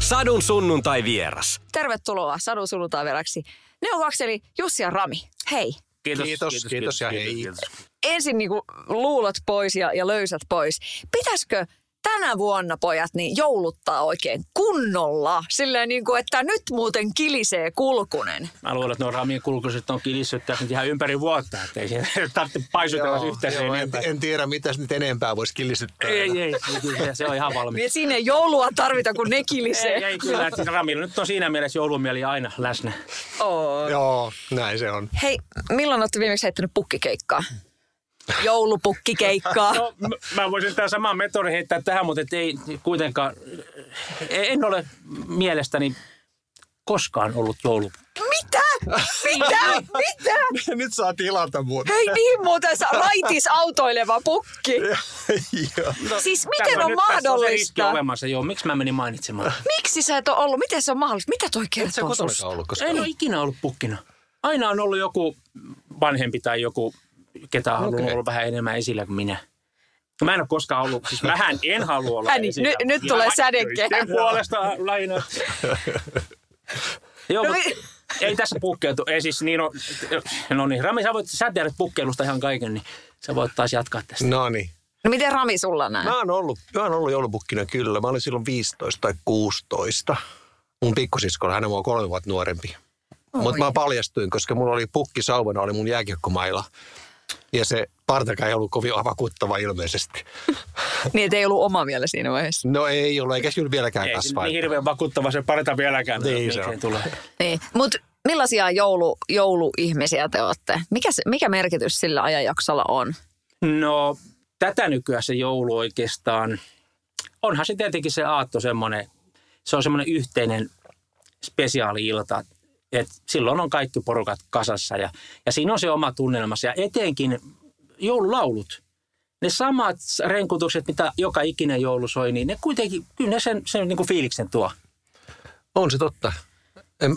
Sadun sunnuntai vieras. Tervetuloa Sadun sunnuntai vieraksi. Neon Kakkoinen eli Jussi ja Rami. Hei. Kiitos ja hei. Kiitos. Ensin niin kuin luulot pois ja löysät pois. Pitäisikö tänä vuonna, pojat, niin jouluttaa oikein kunnolla? Silleen niin kuin, että nyt muuten kilisee kulkunen. Mä luulen, että nuo Ramin kulkuset on kilissyt tässä nyt ihan ympäri vuotta. Että ei tarvitse paisutella yhteen enempää. En tiedä, mitä nyt enempää voisi kilisyttää. Ei. Se on ihan valmis. Siinä ei joulua tarvita, kun ne kilisee. Ei kyllä. Että Ramilla nyt on siinä mielessä joulumieli aina läsnä. Oh. Joo, näin se on. Hei, milloin olette viimeksi heittänyt pukkikeikkaa? Joulupukkikeikkaa. No, mä voisin tämän saman metodin heittää tähän, mutta ei kuitenkaan, en ole mielestäni koskaan ollut joulupukki. Mitä? Nyt saa tilata muuten. Hei niin muuten, raitis autoileva pukki. No, siis miten on mahdollista? Tässä on se miksi mä menin mainitsemaan? Miksi sä et ole ollut? Miten se on mahdollista? Mitä toi kertoo susta? En ole ikinä ollut pukkina. Aina on ollut joku vanhempi tai joku ketä on halunnut olla vähän enemmän esillä kuin minä. Mä en ole koskaan ollut, siis mähän en halua olla esillä. Nyt tulee sädekehä. Sen puolesta lainat. Joo, no, mutta ei tässä pukkeutu. Ei siis niin on, no niin, Rami, sä tiedät pukkeilusta ihan kaiken, niin sä voit taas jatkaa tästä. No niin. No miten Rami sulla näin? Mä oon ollut joulupukkina kyllä. Mä olin silloin 15 tai 16. Mun pikkusiskolla, hän on 3 vuotta nuorempi. Mutta mä paljastuin, koska mulla oli pukki sauvana, oli mun jääkiekkomailla. Ja se partakaan ei ollut kovin vakuuttava ilmeisesti. Niin, ettei ollut oma vielä siinä vaiheessa. No ei ollut, eikä kyllä vieläkään kasvaa. Ei niin hirveän vakuuttava se parta vieläkään. Niin se on. Niin. Mutta millaisia jouluihmisiä te olette? Mikä merkitys sillä ajanjaksolla on? No tätä nykyään se joulu oikeastaan, onhan se tietenkin se aatto semmoinen, se on semmoinen yhteinen spesiaali-ilta. Et silloin on kaikki porukat kasassa ja siinä on se oma tunnelmassa. Ja etenkin joululaulut, ne samat renkutukset, mitä joka ikinen joulu soi, niin ne kuitenkin, kyllä ne sen niin kuin fiiliksen tuo. On se totta.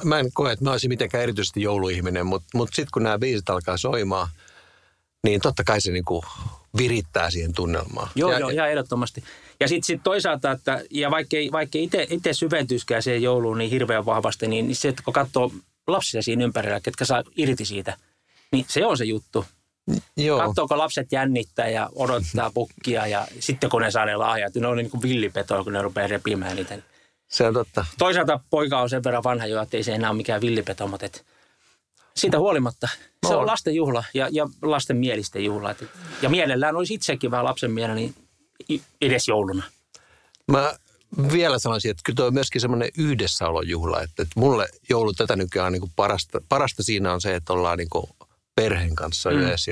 Mä en koe, että mä olisin mitenkään erityisesti jouluihminen, mutta sitten kun nämä biisit alkaa soimaan, niin totta kai se niin kuin virittää siihen tunnelmaan. Joo, ihan ehdottomasti. Ja sitten toisaalta, että ja vaikkei itse syventyiskään siihen jouluun niin hirveän vahvasti, niin se, että kun katsoo lapsia siinä ympärillä, ketkä saa irti siitä, niin se on se juttu. Joo. Katsooko lapset jännittää ja odottaa pukkia ja sitten kun ne saa ne lahjat, ne on niin kuin villipetoja, kun ne rupeaa repimään niitä. Se on totta. Toisaalta poika on sen verran vanha jo, että ei se enää ole mikään villipeto, mutta siitä huolimatta. Se on lasten juhla ja lasten mielisten juhla. Ja mielellään olisi itsekin vähän lapsen mielellä, niin edes jouluna. Mä vielä sanoisin, että kyllä toi on myöskin semmoinen yhdessäolojuhla. Että mulle joulu tätä nykyään on niin parasta siinä on se, että ollaan niin perheen kanssa yhdessä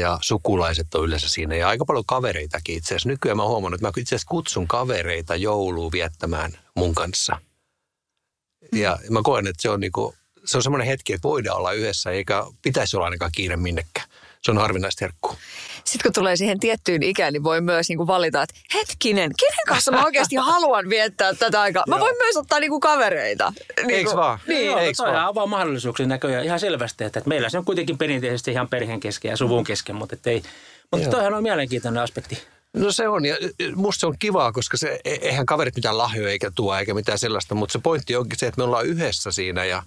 ja sukulaiset on yleensä siinä. Ja aika paljon kavereitakin itse asiassa. Nykyään mä oon huomannut, että mä itse asiassa kutsun kavereita joulua viettämään mun kanssa. Ja mä koen, että se on semmoinen hetki, että voidaan olla yhdessä, eikä pitäisi olla ainakaan kiire minnekään. Se on harvinaista herkkua. Sitten kun tulee siihen tiettyyn ikään, niin voi myös niin kuin valita, että hetkinen, kenen kanssa mä oikeasti haluan viettää tätä aikaa? Mä voin myös ottaa niin kuin kavereita. Eiks vaan? Niin. Toi avaa mahdollisuuksia näköjään ihan selvästi, että meillä se on kuitenkin perinteisesti ihan perheen kesken ja suvun kesken, mutta toihan on mielenkiintoinen aspekti. No se on, ja musta se on kivaa, koska se, eihän kaverit mitään lahjoja eikä tuo eikä mitään sellaista, mutta se pointti onkin se, että me ollaan yhdessä siinä ja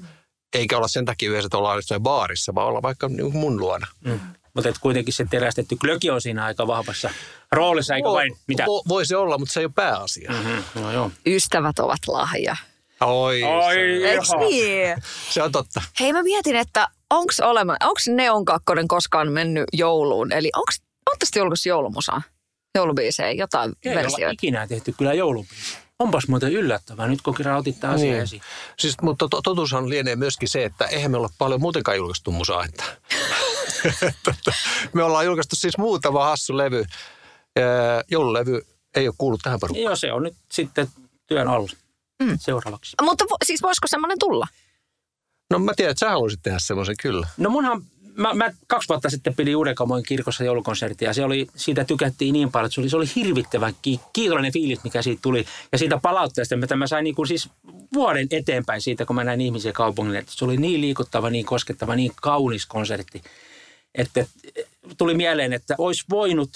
eikä olla sen takia yhdessä, että ollaan jossain baarissa, vaan olla vaikka mun luona. Mm. Mutta kuitenkin se terästetty glöki on siinä aika vahvassa roolissa, eikä vain mitä? Voi se olla, mutta se ei ole pääasia. Mm-hmm. No, joo. Ystävät ovat lahja. Oi eiks niin? Se on totta. Hei, mä mietin, että onko Neon Kakkoinen koskaan mennyt jouluun? Eli onko tästä julkaistu joulumusaa? Joulubiisejä, jotain versioita? Ei ole ikinä tehty kyllä joulubiisejä. Onpas muuten yllättävää, nyt kun kerran otit tämän asian esiin. Siis, mutta totuushan lienee myöskin se, että eihän me olla paljon muutenkaan julkaistu musaa. Me ollaan julkaistu siis muutama hassu levy. Joululevy ei ole kuullut tähän porukkaan. Joo, se on nyt sitten työn alla seuraavaksi. Mutta siis voisiko semmoinen tulla? No mä tiedän, että sä haluaisit tehdä semmoisen, kyllä. No munhan, mä 2 vuotta sitten pidin Uudenkaupungin kirkossa joulukonserttia. Se oli, siitä tykättiin niin paljon, että se oli hirvittävän kiitollinen fiilis, mikä siitä tuli. Ja siitä palautteesta, mitä mä sain niin kuin siis vuoden eteenpäin siitä, kun mä näin ihmisiä kaupungille. Se oli niin liikuttava, niin koskettava, niin kaunis konsertti. Että tuli mieleen, että olisi voinut...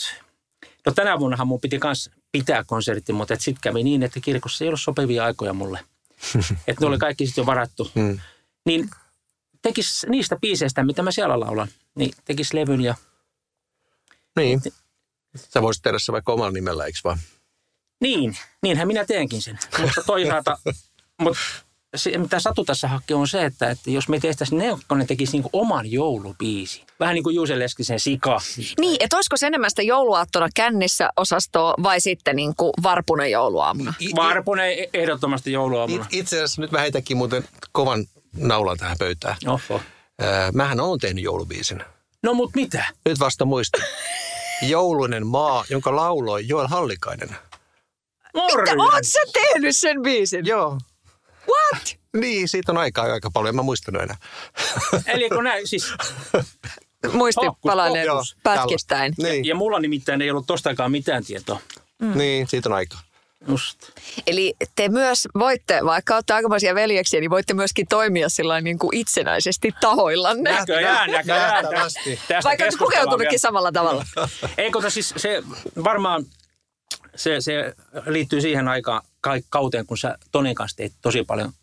No tänä vuonnahan mun piti myös pitää konsertti, mutta sitten kävi niin, että kirkossa ei ollut sopivia aikoja mulle. Että ne oli kaikki sitten jo varattu. Niin tekis niistä biiseistä, mitä mä siellä laulan, niin tekis levyn ja... Niin. Sä voisit tehdä se vaikka omalla nimellä, eikö vaan? Niin. Niinhän minä teenkin sen. Mutta toisaalta... Se, mitä Satu tässä hakee, on se, että jos me tehtäisiin Neon, tekisi niin kuin oman joulubiisin. Vähän niin kuin Juuseleskisen sika. Niin, että olisiko se enemmän sitä jouluaattona kännissä osastoa vai sitten niin kuin Varpunen jouluaamuna? Varpunen ehdottomasti jouluaamuna. Itse asiassa nyt mä heitäkin muuten kovan naulan tähän pöytään. Oho. Mähän oon tehnyt joulubiisin. No mut mitä? Nyt vasta muistin. Joulunen maa, jonka lauloi Joel Hallikainen. Morjens! Mitä, oot sä tehnyt sen biisin? Joo. What? Niin, siitä on aikaa aika paljon. En mä muistanut enää. Eli kun näin siis... Muistipalainen pätkittäin. Niin. Ja mulla nimittäin ei ollut tostakaan mitään tietoa. Mm. Niin, siitä on aikaa. Just. Eli te myös voitte, vaikka olette aikamoisia veljeksiä, niin voitte myöskin toimia sillain niin kuin itsenäisesti tahoillanne. Näköjään. Vaikka olette pukeutunutkin samalla tavalla. Ei, koska siis se varmaan... Se liittyy siihen aikaan kauteen, kun sä Tonin kanssa teit tosi paljon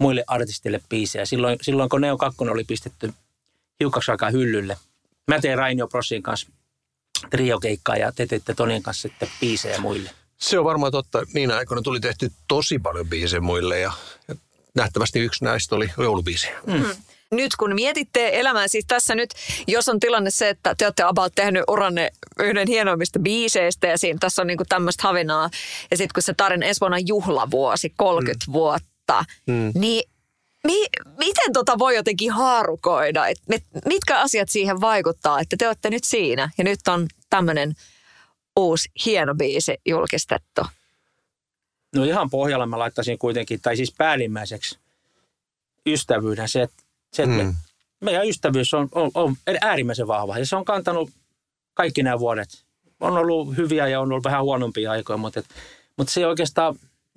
muille artistille biisejä. Silloin kun Neon Kakkoinen oli pistetty hiukaksi aikaa hyllylle. Mä tein Rainio Prossin kanssa triokeikkaa ja te teitte Tonin kanssa sitten biisejä muille. Se on varmaan totta. Niin aikoina tuli tehty tosi paljon biisejä muille ja nähtävästi yksi näistä oli joulubiisi. Mm. Nyt kun mietitte elämää, siis tässä nyt, jos on tilanne se, että te olette about tehnyt uranne yhden hienoimmista biiseistä ja siinä tässä on niinku tämmöistä havinaa. Ja sitten kun se tarina ensi vuonna juhlavuosi, 30 vuotta, niin miten tota voi jotenkin haarukoida? Mitkä asiat siihen vaikuttaa, että te olette nyt siinä ja nyt on tämmöinen uusi hieno biisi julkistettu? No ihan pohjalla mä laittaisin kuitenkin, tai siis päällimmäiseksi ystävyyden se, että meidän ystävyys on äärimmäisen vahva ja se on kantanut kaikki nämä vuodet. On ollut hyviä ja on ollut vähän huonompia aikoja, mutta se oikeastaan,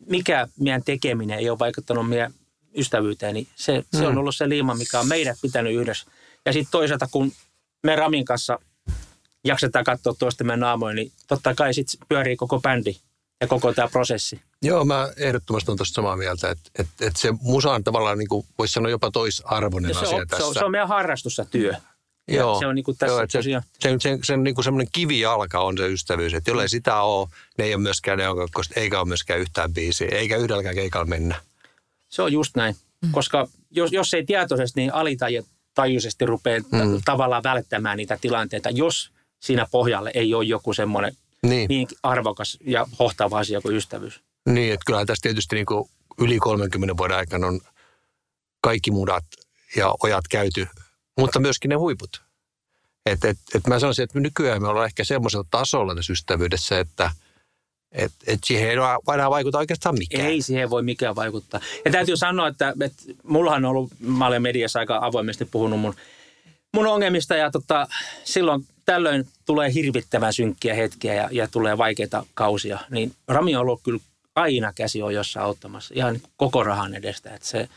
mikä meidän tekeminen ei ole vaikuttanut meidän ystävyyteen, niin se on ollut se liima, mikä on meidät pitänyt yhdessä. Ja sitten toisaalta, kun me Ramin kanssa jaksetaan katsoa toistemme naamoja, niin totta kai sitten pyörii koko bändi ja koko tämä prosessi. Joo, mä ehdottomasti on tuosta samaa mieltä, että se musa on tavallaan, niin kuin voisi sanoa, jopa toisarvoinen asia tässä. Se on meidän harrastussa työ. Joo, se on niin kuin tässä tosiaan. Se on niin kuin semmoinen kivijalka on se ystävyys, että jollei sitä ole, ne ei ole myöskään Neon Kakkosta, eikä ole myöskään yhtään biisiä, eikä yhdelläkään keikalla mennä. Se on just näin, koska jos ei tietoisesti, niin alitajuisesti rupeaa tavallaan välttämään niitä tilanteita, jos siinä pohjalle ei ole joku semmoinen niin arvokas ja hohtava asia kuin ystävyys. Niin, että kyllähän tässä tietysti niin kuin yli 30 vuoden aikana on kaikki mudat ja ojat käyty, mutta myöskin ne huiput. Et mä sanoisin, että nykyään me ollaan ehkä semmoisella tasolla tässä ystävyydessä, että siihen ei aina vaikuta oikeastaan mikään. Ei siihen voi mikään vaikuttaa. Ja täytyy sanoa, että mullahan on ollut, mä olen mediassa aika avoimesti puhunut mun ongelmista ja silloin tällöin tulee hirvittävän synkkiä hetkiä ja tulee vaikeita kausia. Niin Rami on ollut kyllä aina käsi on jossain auttamassa, ihan koko rahan edestä. Että se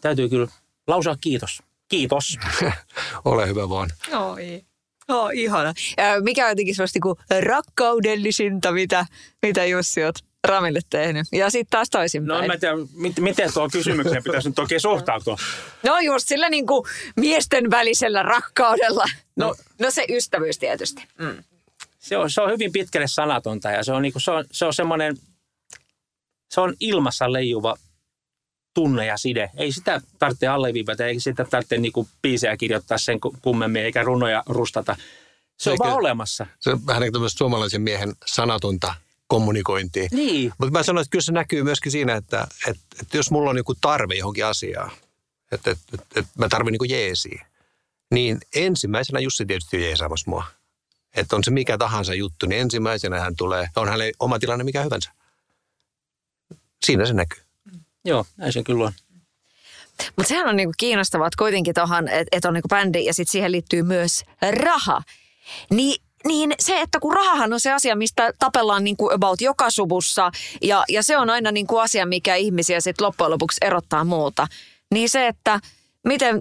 täytyy kyllä lausua kiitos. Kiitos. Ole hyvä vaan. Oi, ihana. Mikä on jotenkin sellaista niin rakkaudellisinta, mitä Jussi oot Ramille tehnyt? Ja sitten taas toisinpäin. No en mä tiedä, miten tuo kysymykseen pitäisi nyt oikein suhtautua? No just sillä niin kuin miesten välisellä rakkaudella. No se ystävyys tietysti. Mm. Se on hyvin pitkälle sanatonta ja se on semmoinen... Se on ilmassa leijuva tunne ja side. Ei sitä tarvitse alleviivata, ei sitä tarvitse niinku biisejä kirjoittaa sen kummemmin, eikä runoja rustata. Se on vaan olemassa. Se on vähän niin kuin suomalaisen miehen sanatonta kommunikointia. Niin. Mutta mä sanoin, että kyllä se näkyy myöskin siinä, että jos mulla on joku tarve johonkin asiaan, että mä tarvin niinku jeesiä, niin ensimmäisenä Jussi tietysti on jeesaamassa mua. Että on se mikä tahansa juttu, niin ensimmäisenä hän tulee, on hänelle oma tilanne mikä hyvänsä. Siinä se näkyy. Joo, näin se kyllä on. Mutta sehän on niinku kiinnostavaa, että kuitenkin tuohon, että on niinku bändi ja sitten siihen liittyy myös raha. Niin se, että kun rahahan on se asia, mistä tapellaan niinku about joka suvussa ja se on aina niinku asia, mikä ihmisiä sitten loppujen lopuksi erottaa muuta. Niin se, että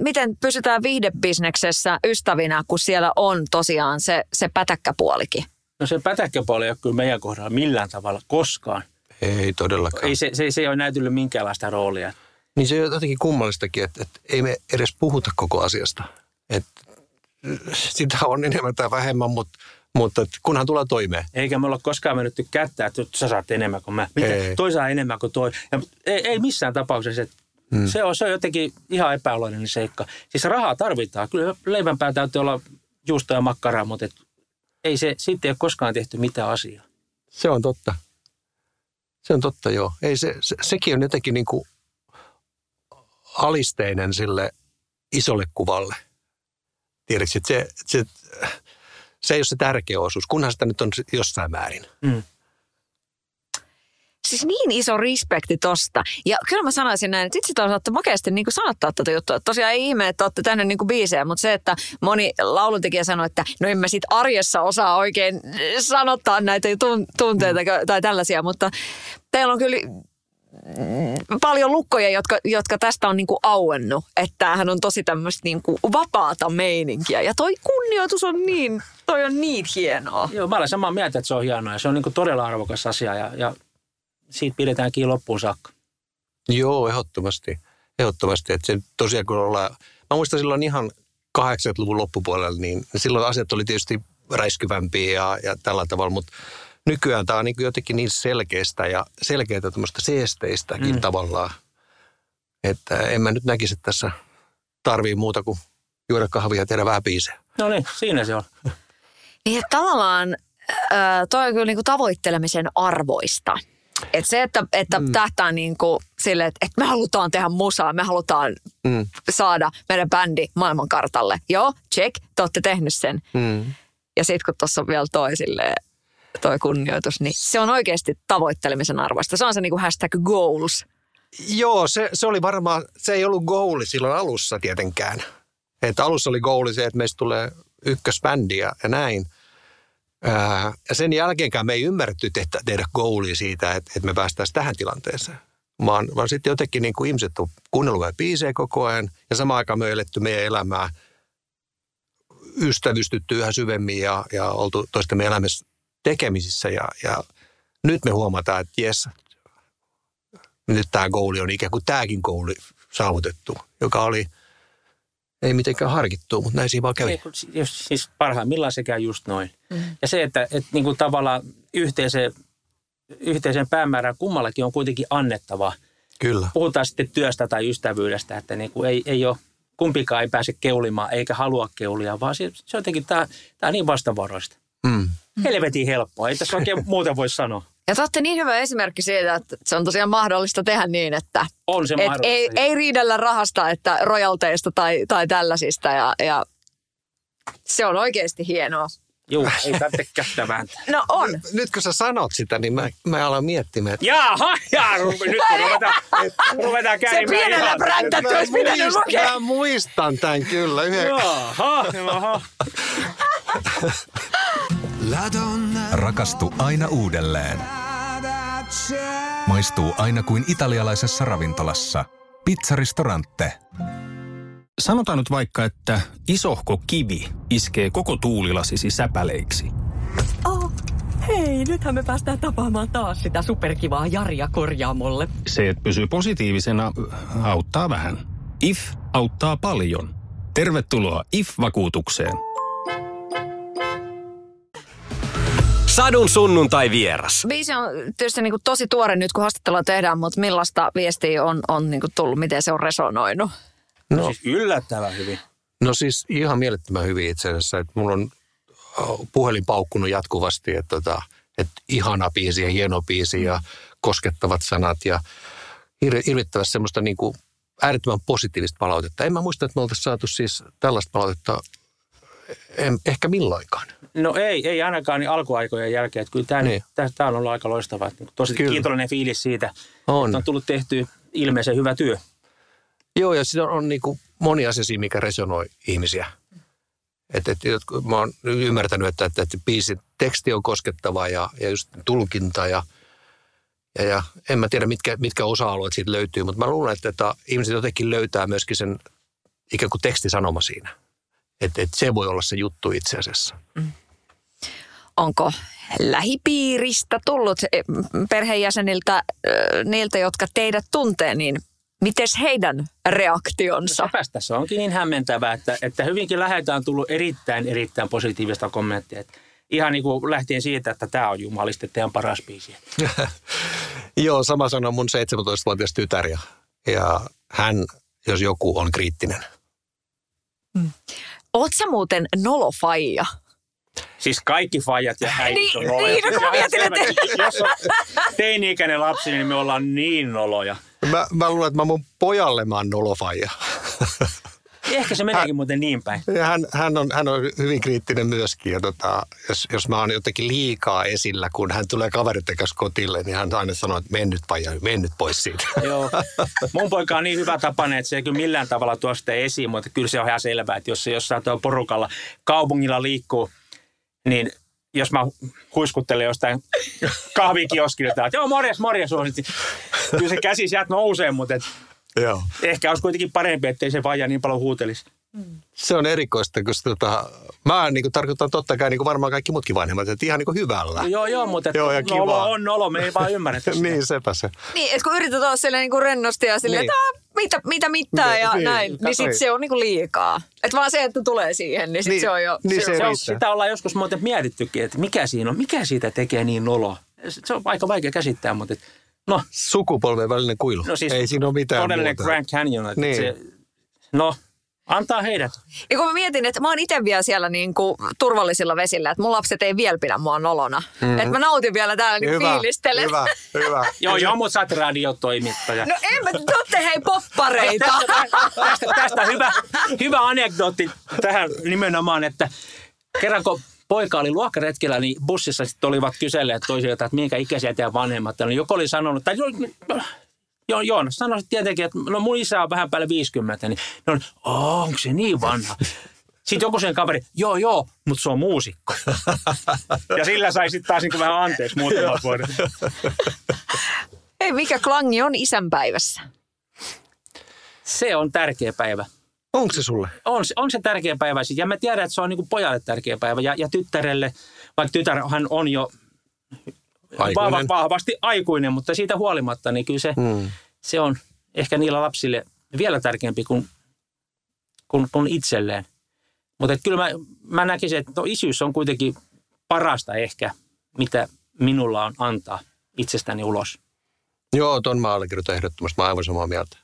miten pysytään viihdebisneksessä ystävinä, kun siellä on tosiaan se pätäkkäpuolikin? No se pätäkkäpuoli ei ole kyllä meidän kohdalla millään tavalla koskaan. Ei todellakaan. Ei, se ei ole näytellyt minkäänlaista roolia. Niin se on jotenkin kummallistakin, että ei me edes puhuta koko asiasta. Että sitä on enemmän tai vähemmän, mutta kunhan tulee toimeen. Eikä me olla koskaan mennyt kättä, että sä saat enemmän kuin mä. Toisaalta enemmän kuin toi. Ja ei missään tapauksessa. Se on jotenkin ihan epäoloinen seikka. Siis rahaa tarvitaan. Kyllä leivänpää täytyy olla juustoa ja makkaraa, mutta ei se, siitä ei ole koskaan tehty mitään asiaa. Se on totta. Se on totta, joo. Ei sekin on jotenkin niin kuin alisteinen sille isolle kuvalle. Tiedätkö, että se ei ole se tärkeä osuus, kunhan sitä nyt on jossain määrin. Mm. Siis niin iso respekti tosta. Ja kyllä mä sanoisin näin, että itse osaatte makeasti niin sanottaa tätä juttua. Tosiaan ei ihme, että olette tänne niin biisejä, mutta se, että moni lauluntekijä sanoo, että no en mä sit arjessa osaa oikein sanottaa näitä tunteita tai tällaisia, mutta teillä on kyllä paljon lukkoja, jotka tästä on niin kuin auennut, että tämähän on tosi tämmöistä niin kuin vapaata meininkiä. Ja toi kunnioitus on niin, toi on niin hienoa. Joo, mä olen samaa mieltä, että se on hienoa ja se on niin kuin todella arvokas asia ja siitä pidetään kiinni loppuun saakka. Joo, ehdottomasti. Että se tosiaan kun ollaan, mä muistan silloin ihan 80-luvun loppupuolella, niin silloin asiat oli tietysti räiskyvämpiä ja tällä tavalla, mutta nykyään tämä on niin jotenkin niin selkeästä ja selkeätä tämmöistä seesteistäkin tavallaan, että en mä nyt näkisi, että tässä tarvii muuta kuin juoda kahvia ja tehdä vähän biisejä. No niin, siinä se on. Niin tavallaan toi on kyllä niin kuin tavoittelemisen arvoista. Että se, että tähtää niin kuin sille, että me halutaan tehdä musaa, me halutaan saada meidän bändi maailmankartalle. Joo, check, te olette tehnyt sen. Ja sitten kun tuossa on vielä toi kunnioitus, niin se on oikeasti tavoittelemisen arvoista. Se on se niin kuin hashtag goals. Joo, se oli varmaan, se ei ollut goali silloin alussa tietenkään. Että alussa oli goali se, että meistä tulee ykkösbändi ja näin. Ja sen jälkeenkään me ei ymmärretty tehdä goalia siitä, että me päästäisiin tähän tilanteeseen. Vaan sitten jotenkin niin kuin ihmiset on kuunnellut meidän biisejä koko ajan ja samaan aikaan me on eletty meidän elämää, ystävystytty yhä syvemmin ja oltu toistemme elämässä tekemisissä ja nyt me huomataan, että jes, nyt tämä goali on ikään kuin tämäkin goali saavutettu, joka oli ei mitenkään harkittua, mutta näin siinä vaan kävi. Siis parhaimmillaan se käy just noin. Ja se, että niin kuin tavallaan yhteiseen päämäärään kummallakin on kuitenkin annettava. Kyllä. Puhutaan sitten työstä tai ystävyydestä, että niin kuin ei ole, kumpikaan ei pääse keulimaan eikä halua keulia, vaan se jotenkin tämä on niin vastavuoroista. Helvetin helppoa. Ei tässä oikein muuta voi sanoa. Ja te olette niin hyvä esimerkki siitä, että se on tosiaan mahdollista tehdä niin, että on se mahdollista. Ei riidellä rahasta, että rojalteista tai tällaisista. Ja se on oikeasti hienoa. Juu, ei tarvitse kättä vääntää. No on. Nyt kun sä sanot sitä, niin mä alan miettimään. Että nyt kun ruvetaan käymään. Se pienellä präntätty olisi pitänyt lukea. Mä muistan tämän kyllä. Jaha. Rakastu aina uudelleen. Maistuu aina kuin italialaisessa ravintolassa. Pizzaristorante. Sanotaan nyt vaikka, että isohko kivi iskee koko tuulilasisi säpäleiksi. Oh, hei, nythän me päästään tapaamaan taas sitä superkivaa Jaria korjaamolle. Se, että pysyy positiivisena, auttaa vähän. IF auttaa paljon. Tervetuloa IF-vakuutukseen. Sadun sunnuntai vieras. Biisi on tietysti niin kuin tosi tuore nyt, kun haastattelua tehdään, mutta millaista viestiä on niin kuin tullut, miten se on resonoinut? No siis yllättävän hyvin. No siis ihan mielettömän hyvin itse asiassa. Että mulla on puhelin paukkunut jatkuvasti, että ihana biisi ja hieno biisi ja koskettavat sanat ja hirvittävästi semmoista niin kuin äärettömän positiivista palautetta. En mä muista, että me oltaisiin saatu siis tällaista palautetta ehkä milloinkaan. No ei ainakaan niin alkuaikojen jälkeen. Että kyllä tämä niin. On ollut aika loistavaa. Tosi kiitollinen fiilis siitä, on. Että on tullut tehty ilmeisen hyvä työ. Joo, ja siinä on niin kuin moni asia, mikä resonoi ihmisiä. Mä oon ymmärtänyt, että biisin teksti on koskettava ja just tulkinta ja en mä tiedä, mitkä osa-alueet siitä löytyy, mutta mä luulen, että ihmiset jotenkin löytää myöskin sen ikään kuin tekstisanoma siinä. Että se voi olla se juttu itse asiassa. Mm. Onko lähipiiristä tullut perheenjäseniltä, niiltä, jotka teidät tuntee, niin mites heidän reaktionsa? No, tässä onkin niin hämmentävää, että hyvinkin läheltä on tullut erittäin positiivista kommenttia. Että ihan niin kuin lähtien siitä, että tämä on jumalista, teidän paras biisi. Joo, sama sanoo mun 17-vuotias tytär ja hän, jos joku, on kriittinen. Mm. Oot sä muuten nolofaija? Siis kaikki faijat ja äidit on noloja. Niin, kun mä mietin, että... Jos on teini-ikäinen lapsi, niin me ollaan niin noloja. Mä luulen, että mä mun pojalle mä oon nolofaija. Ehkä se meneekin muuten niin päin. Hän on hyvin kriittinen myöskin. Ja jos mä oon jotenkin liikaa esillä, kun hän tulee kavereiden kanssa kotille, niin hän aina sanoo, että mene nyt pois siitä. Joo. Mun poika on niin hyvä tapainen, että se ei kyllä millään tavalla tuo sitä esiin, mutta kyllä se on ihan selvää, että jos se jossain tuolla porukalla kaupungilla liikkuu, niin jos mä huiskuttelen jostain kahvikioskilta, että joo, morjes, suositti. Kyllä se käsi sieltä nousee, mutta... Joo. Ehkä olisi kuitenkin parempi, ettei se vaija niin paljon huutelisi. Se on erikoista, koska mä niin kuin tarkoitan totta kai niin kuin varmaan kaikki muutkin vanhemmat, että ihan niin kuin hyvällä. Joo, mutta nolo on, me ei vaan ymmärretä sitä. Niin, sepä se. Niin, että kun yrität olla silleen niin kuin rennosti ja silleen, niin. Että mitä ja niin, näin, niin sitten se on niin kuin liikaa. Että vaan se, että tulee siihen, niin sitten niin, se on jo... Niin se on, sitä ollaan joskus muuten mietittykin, että mikä siinä on, mikä siitä tekee niin nolo. Se on aika vaikea käsittää, mutta... No, sukupolven välinen kuilu. No siis ei siinä ole mitään todellinen muuta. Grand Canyon. Että niin. Antaa heidät. Ja kun mä mietin, että mä oon itse vielä siellä niinku turvallisilla vesillä, että mun lapset ei vielä pidä mua nolona. Mm-hmm. Että mä nautin vielä täällä niin fiilistelen. Hyvä. Joo, mutta sä oot radiotoimittaja. No en mä, te ootte hei poppareita. tästä hyvä anekdootti tähän nimenomaan, että kerranko... Poika oli luokkaretkellä, niin bussissa sitten olivat kyselleet toisilleen, että minkä ikäisiä teidän vanhemmat. No, joku oli sanonut, tai Joona sanoi tietenkin, että no mun isä on vähän päälle 50. Niin, no, onko se niin vanha? Sitten joku sen kaveri, joo, mutta se on muusikko. Ja sillä sai sitten taas niin vähän anteeksi muutaman vuoden. Hei, mikä klangi on isänpäivässä? Se on tärkeä päivä. Onko se sulle? On se tärkeä päivä. Ja mä tiedän, että se on niin kuin pojalle tärkeä päivä ja tyttärelle, vaikka tytärhän on jo vahvasti aikuinen, mutta siitä huolimatta, niin kyllä se on ehkä niillä lapsille vielä tärkeämpi kuin itselleen. Mutta kyllä mä näkisin, että isyys on kuitenkin parasta ehkä, mitä minulla on antaa itsestäni ulos. Joo, ton mä allekirjoitan ehdottomasti. Mä aivan samaa mieltä.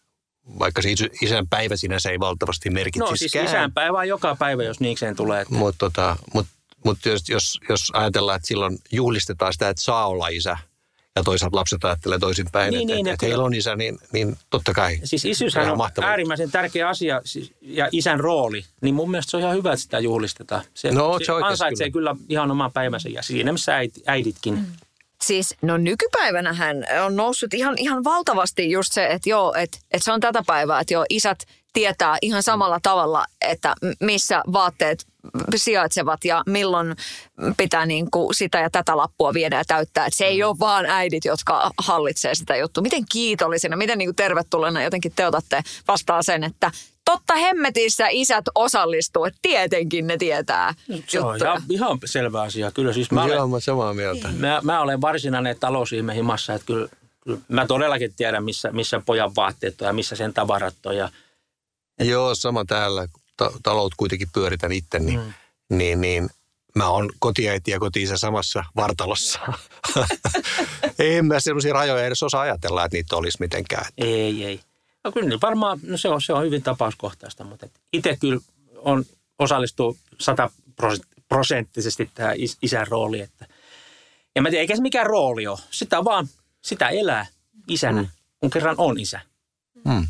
Vaikka se isänpäivä sinänsä ei valtavasti merkitsikään. No siis isänpäivä on joka päivä, jos niikseen tulee. Mutta jos ajatellaan, että silloin juhlistetaan sitä, että saa olla isä, ja toisaalta lapset ajattelee toisinpäin, että heillä on isä, niin totta kai. Siis isyyshän on äärimmäisen tärkeä asia ja isän rooli, niin mun mielestä se on ihan hyvä, että sitä juhlistetaan. Se ansaitsee kyllä ihan oman päivänsä ja siinä missä äiditkin. Mm. Siis no nykypäivänähän on noussut ihan valtavasti just se, että joo, että se on tätä päivää, että joo, isät tietää ihan samalla tavalla, että missä vaatteet sijaitsevat ja milloin pitää niin kuin sitä ja tätä lappua viedä ja täyttää. Että se ei ole vaan äidit, jotka hallitsee sitä juttua. Miten kiitollisena, miten niin kuin tervetulleena jotenkin te otatte vastaan sen, että totta hemmetissä isät osallistuu, että tietenkin ne tietää juttuja. On ihan selvä asia, kyllä. Siis mä olen samaa mieltä. Mä olen varsinainen talousihme himassa, että kyllä mä todellakin tiedän, missä pojan vaatteet on ja missä sen tavarat on. Ja... Joo, sama täällä. Talous kuitenkin pyöritän itse, niin mä oon kotiäiti ja koti-isä samassa vartalossa. En mä sellaisia rajoja edes osaa ajatella, että niitä olisi mitenkään. Ei. No kyllä varmaan, no se on hyvin tapauskohtaista, mutta itse kyllä osallistuu 100% tähän isän rooliin. Että. Ja mä tiedän, eikä se mikään rooli ole. Sitä elää isänä, kun kerran on isä. Mm.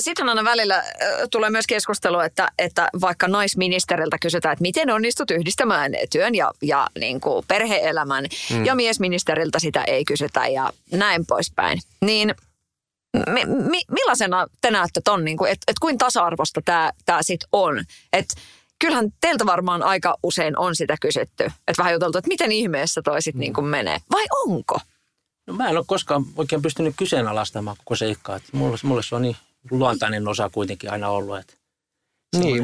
Sitten aina välillä tulee myös keskustelua, että vaikka naisministeriltä kysytään, että miten onnistut yhdistämään työn ja niin kuin perhe-elämän, ja miesministeriltä sitä ei kysytä ja näin poispäin. Niin Millaisena te näette ton, niin kuin, että kuin tasa-arvosta tämä sitten on? Että kyllähän teiltä varmaan aika usein on sitä kysytty, että vähän juteltu, että miten ihmeessä toi sitten niin kuin menee, vai onko? No mä en ole koskaan oikein pystynyt kyseenalaistamaan koko seikkaa, että mulle se on niin luontainen osa kuitenkin aina ollut. Että niin,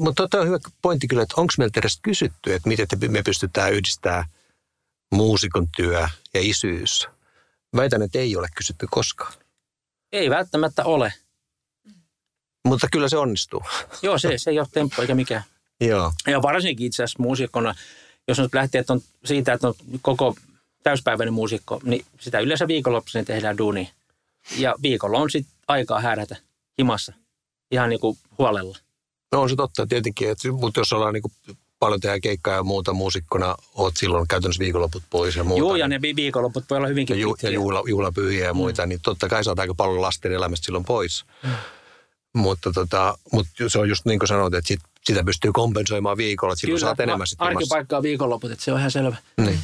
mutta tämä on hyvä pointti kyllä, että onko meiltä edes kysytty, että miten me pystytään yhdistämään muusikon työ ja isyys? Väitän, että ei ole kysytty koskaan. Ei välttämättä ole. Mutta kyllä se onnistuu. Joo, se ei ole temppu eikä mikään. Joo. Ja varsinkin itse asiassa muusikkona, jos nyt lähtee että on siitä, että on koko täyspäiväinen muusikko, niin sitä yleensä viikonloppuisin tehdään duunia. Ja viikolla on sitten aikaa häärätä himassa, ihan niin kuin huolella. No on se totta tietenkin, mutta jos ollaan niin kuin paljon tehdään keikkaa ja muuta muusikkona, oot silloin käytännössä viikonloput pois ja muuta. Joo, ja ne viikonloput voi olla hyvinkin pitkiä. Ja juhlapyhiä ja muita, niin totta kai saat aika paljon lasten elämästä silloin pois. Mutta se on just niin kuin sanoit, että sitä pystyy kompensoimaan viikolla, että silloin saat enemmän. Kyllä, arkipaikkaa viikonloput, että se on ihan selvä. Niin.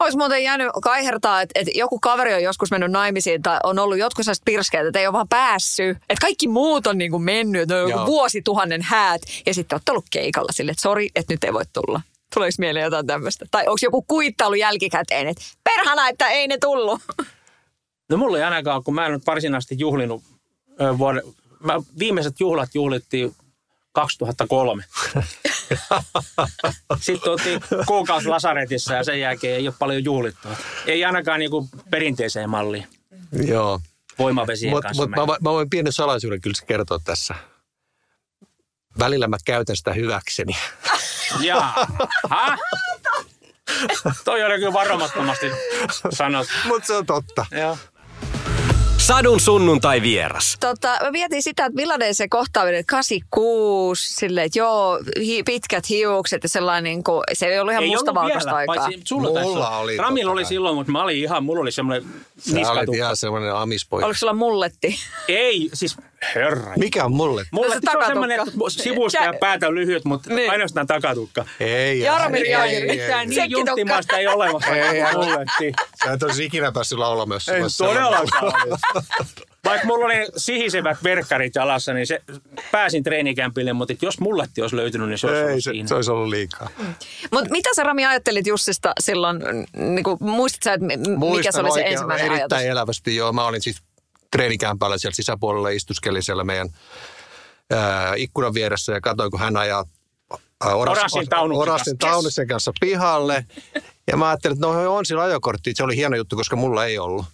Olisi muuten jäänyt kaihertaa, että joku kaveri on joskus mennyt naimisiin tai on ollut jotkut sellaiset pirskeet, että ei ole vaan päässyt. Että kaikki muut on niin kuin mennyt, että on joku vuosituhannen häät ja sitten olet ollut keikalla silleen, että sori, että nyt ei voi tulla. Tuleeko mieleen jotain tämmöistä? Tai onko joku kuittailu jälkikäteen, että perhana, että ei ne tullut? No mulla ei ainakaan, kun mä en nyt varsinaisesti juhlinut vuoden. Viimeiset juhlat juhlittiin 2003. Sitten oltiin kuukausi lasaretissa ja sen jälkeen ei ole paljon juhlittua. Ei ainakaan niinku perinteiseen malliin. Joo. Voimavesien kanssa. Mä voin pienen salaisuuden kyllä kertoa tässä. Välillä mä käytän sitä hyväkseni. Jaa. Ha? Toi on kyllä varomattomasti sanottu. Mutta se on totta. Joo. Sadun sunnuntai vieras. Mä mietin sitä, että millainen se kohtaaminen, että 86, silleen, että joo, pitkät hiukset ja sellainen, kun se ei ollut ihan mustavalkoista aikaa. Mulla oli. Ramilla oli silloin, mutta mulla oli semmoinen niskatukka. Sä olit ihan semmoinen amispoika. Oliko sulla mulletti? Ei, siis herra. Mikä on mulletti? Mulletti se on semmoinen, että sivusta ja päätä on lyhyt, mutta niin. Ainoastaan takatukka. Ei. Jaromir Jairin. Niin junttimaista ei ole mulletti. Sä et olisi ikinä päässyt laulamassa. Ei todellakaan. Vaikka mulla oli sihisevät verkkarit jalassa, niin pääsin treenikämpille, mutta jos mulletti olisi löytynyt, niin se olisi ollut siinä. Se olisi ollut liikaa. Mutta mitä sä, Rami, ajattelit Jussista silloin? Niin muistit sä, että mikä se oli se ensimmäinen ajatus? Erittäin elävästi, joo. Mä olin siis treenikämpäällä siellä sisäpuolella, istuskelin siellä meidän ikkunan vieressä ja katsoin, kun hän ajaa Orassin Taunuksen kanssa pihalle. Ja mä ajattelin, että no on sillä ajokortti. Se oli hieno juttu, koska mulla ei ollut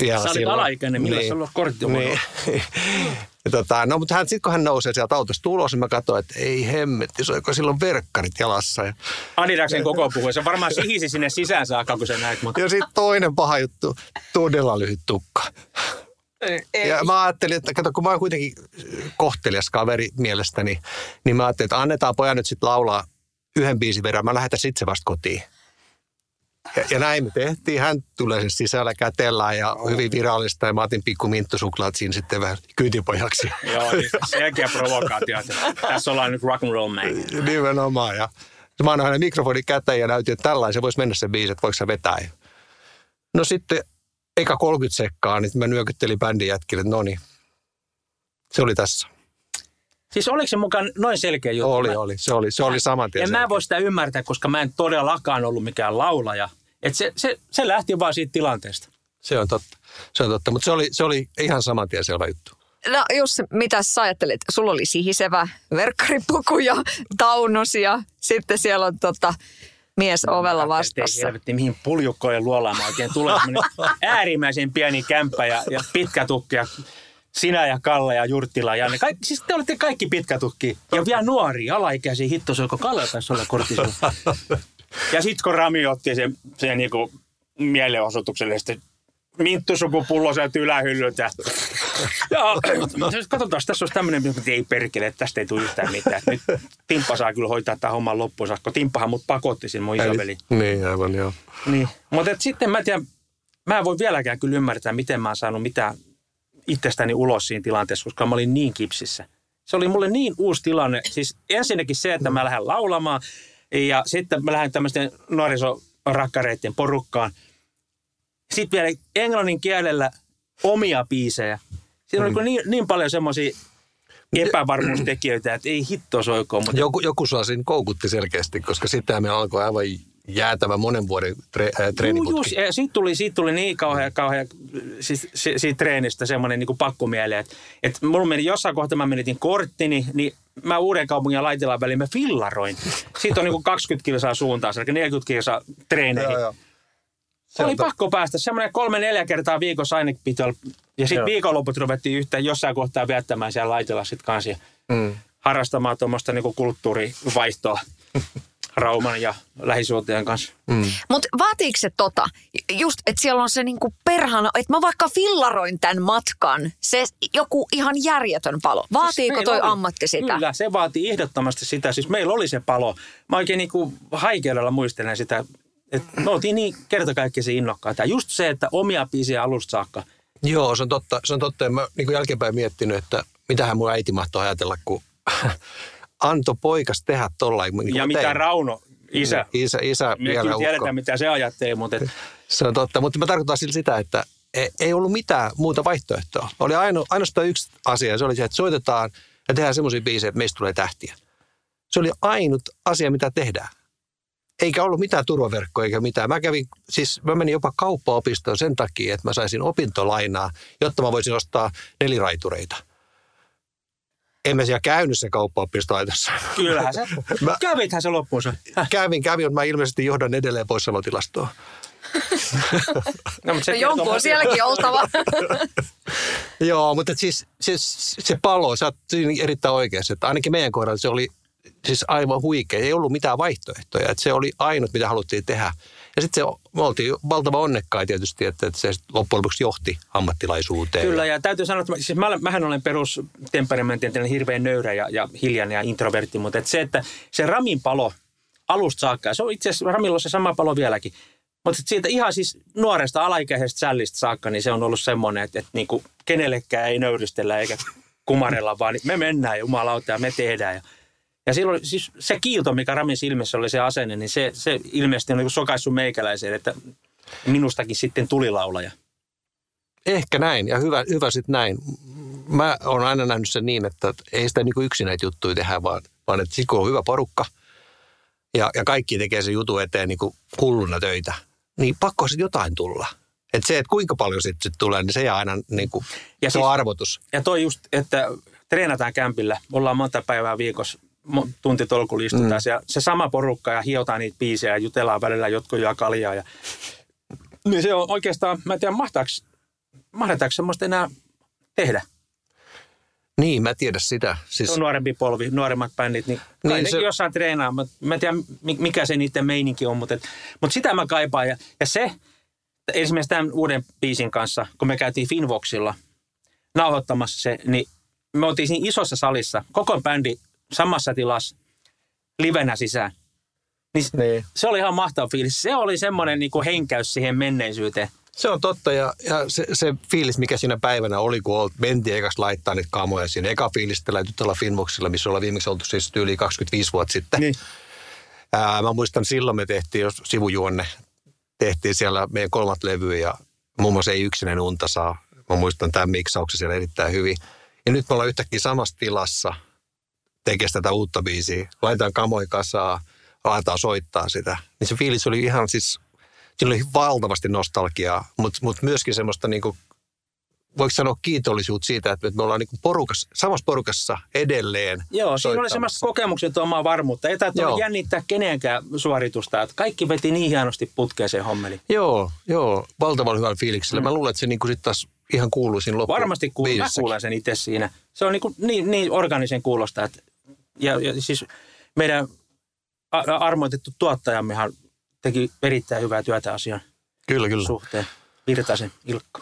vielä sä olit alaikäinen, millä niin, se on kortti on niin. No mutta sitten kun hän nousee sieltä autosta ulos, niin mä katsoin, että ei hemmetti, soiko silloin verkkarit jalassa. Ja Adidaksen koko puhui, se varmaan sihisi sinne sisään saakka, kun sä näet. Ja sitten toinen paha juttu, todella lyhyt tukka. Ei. Ja mä ajattelin, että kato, kun mä oon kuitenkin kohtelias kaveri mielestäni, niin mä ajattelin, että annetaan pojan nyt sitten laulaa yhden biisin verran, mä lähetän itse vasta kotiin. Ja näin me tehtiin. Hän tulee sen sisällä kätellään ja hyvin virallista. Ja mä otin pikku minttusuklaat siinä sitten vähän kyytipojaksi. Joo, niin selkeä provokaatio. Tässä ollaan nyt rock'n'roll man. Nimenomaan. Ja mä annan hänen mikrofonin käteen ja näytin, että tällaisen voisi mennä se biisi, että voiko sä vetää. No sitten, eka 30 sekkaa, niin mä nyökyttelin bändin jätkille, että noniin. Se oli tässä. Siis oliko se mukaan noin selkeä juttu? Se oli saman tien. En mä voi sitä ymmärtää, koska mä en todellakaan ollut mikään laulaja. Että se lähti vaan siitä tilanteesta. Se on totta. Mutta se oli ihan saman tien selvä juttu. No Jussi, mitä sä ajattelet? Sulla oli sihisevä verkkaripuku ja taunus ja sitten siellä on mies ovella vastassa. Helvetti, mihin puljukkoon ja luolaan oikein tulee. Äärimmäisen pieni kämppä ja pitkä tukki. Sinä ja Kalle ja Jurttila ja Janne. Siis te olette kaikki pitkätukki. Ja vielä nuoria, alaikäisiä. Hitto, se onko Kalle kanssa olla kortissa? Ja sitten kun Rami otti sen niinku mielenosoitukselle, sitten minttusukupullo sieltä ylähyllyltä. Katsotaan, tässä olisi tämmöinen, että ei perkele, tästä ei tule yhtään mitään. Nyt Timppa saa kyllä hoitaa tämän homman loppuun saakka. Timppahan mut pakotti sen mun isäveli. Niin, aivan joo. Niin. Mutta sitten mä tiedän, mä en voi vieläkään kyllä ymmärtää, miten mä oon saanut mitään itsestäni ulos siinä tilanteessa, koska mä olin niin kipsissä. Se oli mulle niin uusi tilanne. Siis ensinnäkin se, että mä lähden laulamaan ja sitten mä lähden tämmöisten nuorisorakkareiden porukkaan. Sitten vielä englannin kielellä omia biisejä. Siinä oli niin paljon semmoisia epävarmuustekijöitä, että ei hitto soikoon. Mutta... Joku sua siinä koukutti selkeästi, koska sitten me alkoi aivan jäätävä monen vuoden treeniputki. Joo, siitä tuli niin kauhea siitä treenistä semmoinen niin pakkomiele, että mulla meni jossain kohtaa, mä menetin korttini, niin mä Uudenkaupungin ja Laitilan väliin mä fillaroin. Siitä on niin 20 kilsaa suuntaan, eli 40 kilsaa treeneihin. Joo. Oli pakko päästä. Semmoinen 3-4 kertaa viikossa ainakin piti olla. Ja sitten viikonloput ruvettiin yhtään jossain kohtaa viettämään siellä Laitilla sitten kanssa. Harrastamaan tuommoista niinku kulttuurivaihtoa Rauman ja lähisuoteen kanssa. Mutta vaatiiko se just, että siellä on se niinku perhana, että mä vaikka fillaroin tämän matkan, se joku ihan järjetön palo. Vaatiiko siis toi ammatti sitä? Kyllä, se vaatii ehdottomasti sitä. Siis meillä oli se palo. Mä oikein niinku haikeudella muistelen sitä. Me oltiin niin kertakaikkisen innokkaita. Just se, että omia biisejä alusta saakka. Joo, se on totta. Ja mä niin jälkeenpäin miettinyt, että mitähän mun äiti mahtoi ajatella, kun antoi poikas tehdä tollain. Niin ja mitä tein. Rauno, isä vielä ukko. Me kyllä tiedetään, mitä se ajattelee, mutta... Se on totta, mutta mä tarkoitan sillä sitä, että ei ollut mitään muuta vaihtoehtoa. Oli ainoastaan yksi asia, ja se oli se, että soitetaan ja tehdään semmoisia biisejä, että meistä tulee tähtiä. Se oli ainut asia, mitä tehdään. Eikä ollut mitään turvaverkkoa eikä mitään. Mä menin jopa kauppaopistoon sen takia, että mä saisin opintolainaa, jotta mä voisin ostaa neliraitureita. En mä siellä käynyt se kauppaopistolaitossa. Kyllähän se. Kävithän se loppuun se. Kävin, mutta mä ilmeisesti johdan edelleen pois Salotilastoa. No jonkun on sielläkin oltava. Joo, mutta siis se palo, sä oot erittäin oikeassa, että ainakin meidän kohdalla se oli... Siis aivan huikea. Ei ollut mitään vaihtoehtoja. Että se oli ainut, mitä haluttiin tehdä. Ja sitten me oltiin valtava onnekkaita tietysti, että se loppujen lopuksi johti ammattilaisuuteen. Kyllä, ja täytyy sanoa, että siis mähän olen perustemperamentin hirveän nöyrä ja hiljainen ja introvertti, mutta että se Ramin palo alusta saakka, se on itse asiassa Ramilla on se sama palo vieläkin, mutta siitä ihan siis nuoresta alaikäisestä sällistä saakka, niin se on ollut semmoinen, että niinku kenellekään ei nöyristellä eikä kumarella, vaan me mennään jumalauta ja me tehdään ja silloin siis se kiilto, mikä Ramin silmissä oli se asenne, niin se ilmeisesti on niin sokaissut meikäläiseen, että minustakin sitten tuli laulaja. Ehkä näin, ja hyvä sitten näin. Mä oon aina nähnyt sen niin, että ei sitä niin yksin näitä juttuja tehdä, vaan että kun on hyvä porukka ja kaikki tekee sen jutun eteen niin hulluna töitä, niin pakko sitten jotain tulla. Että se, että kuinka paljon sitten tulee, niin se jää aina niin kuin, ja se on siis, arvotus. Ja toi just, että treenataan kämpillä, ollaan monta päivää viikossa. Tuntitolkulla istutaan siellä. Se sama porukka ja hiotaan niitä biisejä ja jutellaan välillä jotkut ja kaljaa. Ja... Niin se on oikeastaan, mä en tiedä, mahdetaanko semmoista enää tehdä? Niin, mä tiedän sitä. Siis... Se on nuorempi polvi, nuoremmat bändit, niin se... jossain treenaa. Mä en tiedä, mikä se niiden meininki on, mutta sitä mä kaipaan. Ja se, esimerkiksi tämän uuden biisin kanssa, kun me käytiin Finnvoxilla nauhoittamassa se, niin me oltiin siinä isossa salissa, koko bändi samassa tilassa, livenä sisään. Niin. Se oli ihan mahtava fiilis. Se oli semmoinen niin kuin henkäys siihen menneisyyteen. Se on totta ja se fiilis, mikä siinä päivänä oli, kun mentiin ekas laittaa niitä kamoja siinä. Eka fiilistellä tuolla Finnvoxilla, missä ollaan viimeksi oltu siis yli 25 vuotta sitten. Niin. Mä muistan, silloin me tehtiin, jos sivujuonne, tehtiin siellä meidän kolmat levyä ja muun muassa Ei yksinen unta saa. Mä muistan tämän miksauksen siellä erittäin hyvin. Ja nyt me ollaan yhtäkkiä samassa tilassa. Tekee tätä uutta biisiä, laitetaan kamoi kasaa, laitetaan soittaa sitä. Niin se fiilis oli ihan siis, siinä oli valtavasti nostalgiaa, mutta myöskin semmoista niinku, voiko sanoa kiitollisuutta siitä, että me ollaan niinku samassa porukassa edelleen. Joo, siinä oli semmoista kokemukset omaa varmuutta. Ei täytyy jännittää kenenkään suoritusta, että kaikki veti niin hienosti putkeeseen hommeli. Joo, valtavan hyvällä fiiliksellä. Mä luulen, että se niinku sitten taas ihan kuuluu siinä loppuun. Varmasti kuulen sen itse siinä. Se on niinku niin organisen kuulosta, että ja siis meidän armoitettu tuottajammehan teki erittäin hyvää työtä asian suhteen. Virtasen Ilkku.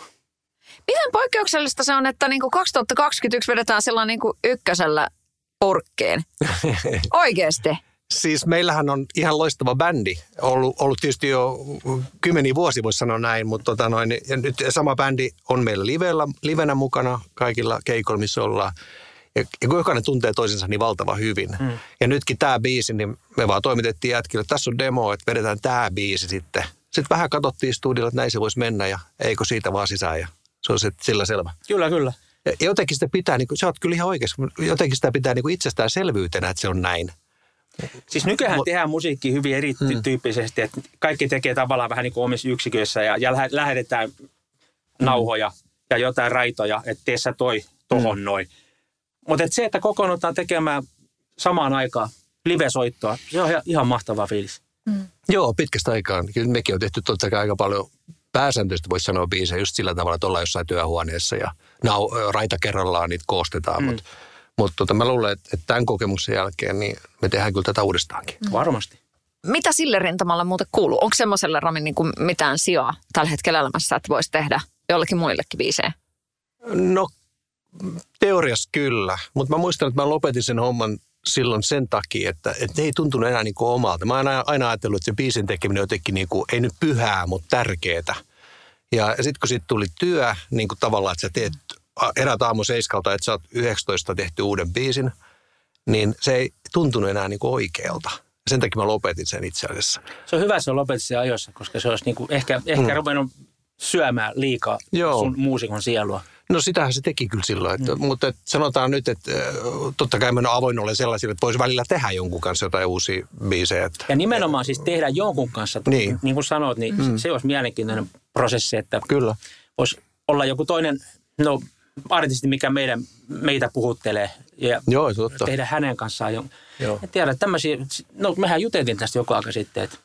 Miten poikkeuksellista se on, että niinku 2021 vedetään sellainen niinku ykkösellä porkkeen? Oikeasti. Siis meillähän on ihan loistava bändi. Ollut tietysti jo kymmeniä vuosia, voisi sanoa näin, mutta ja nyt sama bändi on meillä livenä mukana kaikilla keikoilla, missä ollaan. Ja kun jokainen tuntee toisensa niin valtavan hyvin. Ja nytkin tämä biisi, niin me vaan toimitettiin jätkille, että tässä on demo, että vedetään tämä biisi sitten. Sitten vähän katsottiin studiolla, että näin se voisi mennä ja eikö siitä vaan sisään. Ja Se on sitten sillä selvä. Kyllä, kyllä. Ja jotenkin sitä pitää, niin kuin, sä oot kyllä ihan oikeassa, jotenkin sitä pitää niin kuin itsestäänselvyytenä, että se on näin. Siis nykyään tehdään musiikkia hyvin erityyppisesti, että kaikki tekee tavallaan vähän niin kuin omissa yksiköissä ja lähetetään nauhoja ja jotain raitoja, että tee sä toi tohon noin. Mutta et se, että kokoonnutaan tekemään samaan aikaan live-soittoa, se on ihan mahtava fiilis. Mm. Joo, pitkästä aikaa. Kyllä mekin on tehty totta kai aika paljon pääsääntöistä, voisi sanoa biisejä, just sillä tavalla, että ollaan jossain työhuoneessa ja raita kerrallaan niitä koostetaan, mutta mä luulen, että tämän kokemuksen jälkeen niin me tehdään kyllä tätä uudestaankin. Varmasti. Mitä sille rintamalla muuten kuuluu? Onko semmoiselle, Rami, niin kuin mitään sijaa tällä hetkellä elämässä, että voisi tehdä jollekin muillekin biisejä? No, teoriassa kyllä. Mutta mä muistan, että mä lopetin sen homman silloin sen takia, että ei tuntunut enää niin kuin omalta. Mä oon aina ajatellut, että se biisin tekeminen jotenkin niin kuin, ei nyt pyhää, mutta tärkeetä. Ja sitten kun siitä tuli työ, niin kuin tavallaan, että sä teet erät aamu 7, että sä oot 19 tehty uuden biisin, niin se ei tuntunut enää niin kuin oikealta. Sen takia mä lopetin sen itse asiassa. Se on hyvä, että sä lopetit sen ajoissa, koska se olisi niin kuin ehkä ruvennut syömään liikaa sun muusikon sielua. No sitähän se teki kyllä silloin, mutta sanotaan nyt, että totta kai mä en ole avoin ole sellaisille, että voisi välillä tehdä jonkun kanssa jotain uusia biisejä. Ja nimenomaan siis tehdä jonkun kanssa, niin kuin sanoit, niin se olisi mielenkiintoinen prosessi, että voisi olla joku toinen artisti, mikä meitä puhuttelee ja tehdä hänen kanssaan. En tiedä, tämmöisiä, mehän juteltiin tästä joku aika sitten, että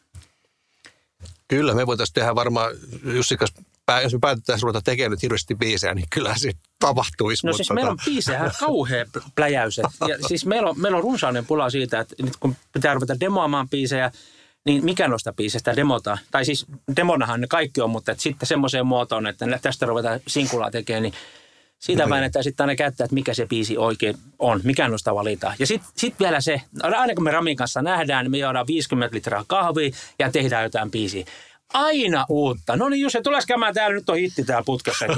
kyllä, me voitaisiin tehdä varmaan, Jussi, jos me päätettäisiin ruveta tekemään nyt hirveästi biisejä, niin kyllä se tapahtuisi. No siis meillä on biisejähän kauhea pläjäys. Ja siis meillä on runsainen pula siitä, että nyt kun pitää ruveta demoamaan biisejä, niin mikä noista biisestä demotaan? Tai siis demonahan ne kaikki on, mutta sitten semmoiseen muotoon, että tästä ruvetaan sinkulaa tekemään, niin siitä väännetään sitten aina käyttää, että mikä se biisi oikein on, mikä noista valitaan. Ja sitten vielä se, aina kun me Ramin kanssa nähdään, niin me juodaan 50 litraa kahvia ja tehdään jotain biisiä. Aina uutta. No niin Jussi, tules käymään täällä, nyt on hitti täällä putkassakin.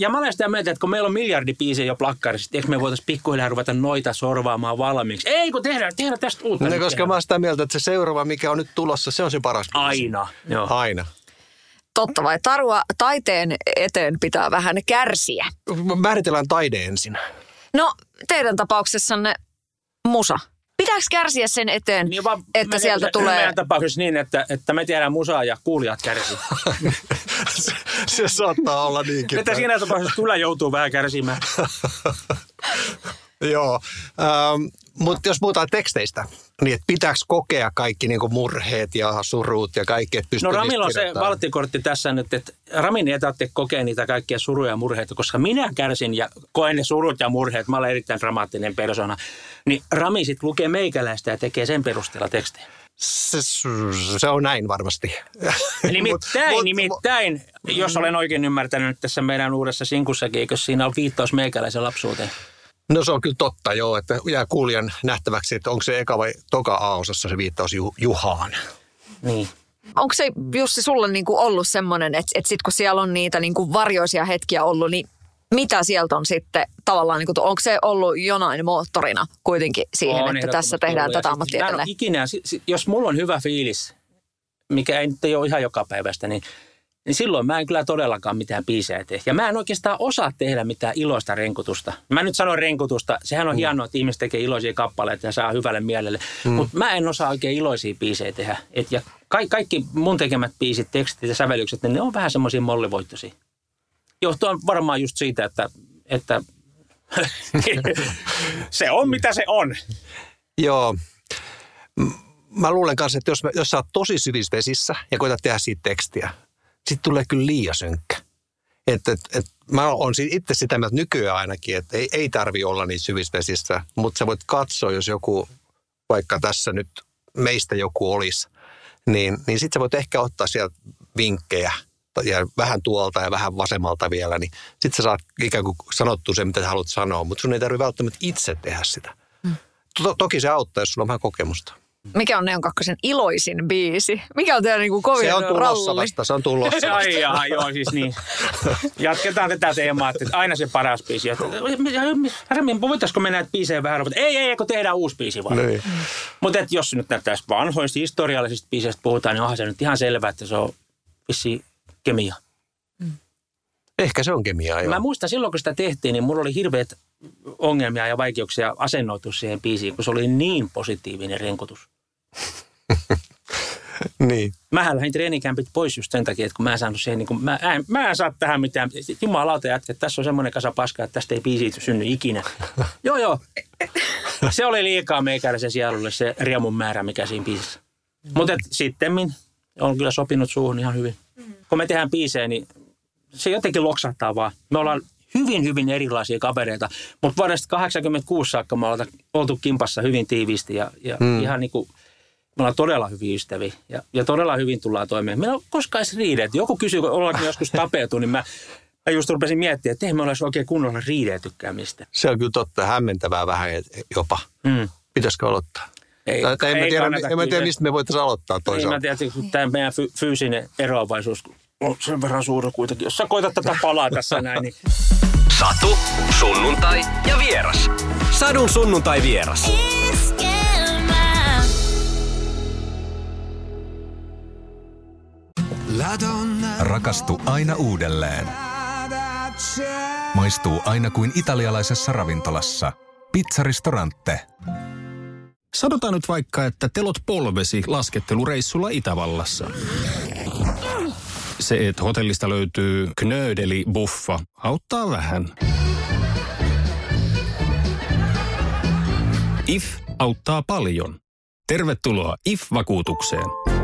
Ja mä olen sitä mieltä, että kun meillä on miljardi biisiä jo plakkarissa, eikö me voitaisiin pikkuhiljaa ruveta noita sorvaamaan valmiiksi? Ei, kun tehdään tästä uutta. No, koska mä olen sitä mieltä, että se seuraava, mikä on nyt tulossa, se on se paras biisi. Aina. Joo. Aina. Totta vai tarua, taiteen eteen pitää vähän kärsiä. Määritellään taide ensin. No, teidän tapauksessanne musa. Pitääkö kärsiä sen eteen, niin että sieltä tulee? Meidän tapauksessa niin, että me tiedään musaa ja kuulijat kärsivät. se saattaa olla niinkin. Että siinä tapauksessa kyllä joutuu vähän kärsimään. Joo, mutta jos puhutaan teksteistä, niin että pitääkö kokea kaikki niinku murheet ja surut ja kaikki, että pystyy. No Ramilla on se valttikortti tässä nyt, että Ramin ei tarvitse kokea niitä kaikkia suruja ja murheita, koska minä kärsin ja koen ne surut ja murheet, mä olen erittäin dramaattinen persona, niin Rami sitten lukee meikäläistä ja tekee sen perusteella tekstejä. Se on näin varmasti. Nimittäin, jos olen oikein ymmärtänyt tässä meidän uudessa sinkussakin, eikö siinä ole viittaus meikäläisen lapsuuteen? No se on kyllä totta, joo, että jää kuulijan nähtäväksi, että onko se eka vai toka A-osassa se viittaus Juhaan. Niin. Onko se Jussi sulle niinku ollut semmoinen, että sit kun siellä on niitä niinku varjoisia hetkiä ollut, niin mitä sieltä on sitten tavallaan, niinku, onko se ollut jonain moottorina kuitenkin siihen, että tässä tehdään tätä ammattia? Siis, ikinä, jos mulla on hyvä fiilis, mikä ei nyt ole ihan joka päivästä, niin silloin mä en kyllä todellakaan mitään biisejä tee. Ja mä en oikeastaan osaa tehdä mitään iloista renkutusta. Mä nyt sanon renkutusta. Sehän on hienoa, että ihmiset tekee iloisia kappaleita ja saa hyvälle mielelle. Mutta mä en osaa oikein iloisia biisejä tehdä. Ja kaikki mun tekemät biisit, tekstit ja sävellykset, ne on vähän semmoisia mollivoittoisia. Johtuen varmaan just siitä, että se on mitä se on. Joo. Mä luulen kanssa, että jos sä oot tosi syvissä vesissä ja koetat tehdä siitä tekstiä, sitten tulee kyllä liian sönkkä. Mä oon itse sitä mieltä nykyään ainakin, että ei tarvi olla niin syvissä vesissä, mutta sä voit katsoa, jos joku, vaikka tässä nyt meistä joku olisi, niin sitten sä voit ehkä ottaa sieltä vinkkejä, ja vähän tuolta ja vähän vasemmalta vielä, niin sitten sä saat ikään kuin sanottua se, mitä sä haluat sanoa, mutta sun ei tarvitse välttämättä itse tehdä sitä. Toki se auttaa, jos sulla on vähän kokemusta. Mikä on Neon Kakkoisen iloisin biisi? Mikä on teidän niin kuin kovin ralli? Se on tulossa vasta. Ai joo, siis niin. Jatketaan tätä teemaa, että aina se paras biisi. Harmin, voitaisiko me näitä biisejä vähän ruveta? Ei, kun tehdään uusi biisi vaan. Mutta jos nyt näyttäisi vanhoista historiallisista biiseistä puhutaan, niin onhan se nyt ihan selvää, että se on vissiin kemia. Ehkä se on kemiaa, joo. Mä muistan silloin, kun sitä tehtiin, niin mulla oli hirveät ongelmia ja vaikeuksia asennoitua siihen biisiin, kun se oli niin positiivinen renkutus. Niin. Mähän lähdin treenikämpit pois just sen takia, että kun mä en saanut siihen, niin kun mä en saa tähän mitään. Jumalauta jätkä, että tässä on semmoinen kasa paskaa, että tästä ei biisiä synny ikinä. Joo. Se oli liikaa meikäläisen sielulle se riemun määrä, mikä siinä biisissä. Mutta sittemmin on kyllä sopinut suuhun ihan hyvin. Kun me tehdään biisejä, niin se jotenkin loksahtaa vaan. Me ollaan hyvin erilaisia kavereita, mutta vuodesta 1986 saakka me ollaan oltu kimpassa hyvin tiiviisti ja ihan niin kuin... Me ollaan todella hyviä ystäviä ja todella hyvin tullaan toimeen. Meillä on koskaan edes riideet. Joku kysyy, kun ollaankin joskus tapeltu, niin mä just rupesin miettimään, että ei me olisi oikein kunnolla riideetykään mistä. Se on kyllä totta. Hämmentävää vähän jopa. Pitäisikö aloittaa? En tiedä, mistä me voitaisiin aloittaa toisaalta. Ei mä tiedä, kun tämä meidän fyysinen eroavaisuus on sen verran suuri kuitenkin. Jos sä koetat tätä palaa tässä näin, niin... Satu, sunnuntai ja vieras. Sadun sunnuntai vieras. Rakastu aina uudelleen. Maistuu aina kuin italialaisessa ravintolassa. Pizzaristorante. Sanotaan nyt vaikka, että telot polvesi laskettelureissulla Itävallassa. Se, että hotellista löytyy knöydeli-buffa, auttaa vähän. IF auttaa paljon. Tervetuloa IF-vakuutukseen.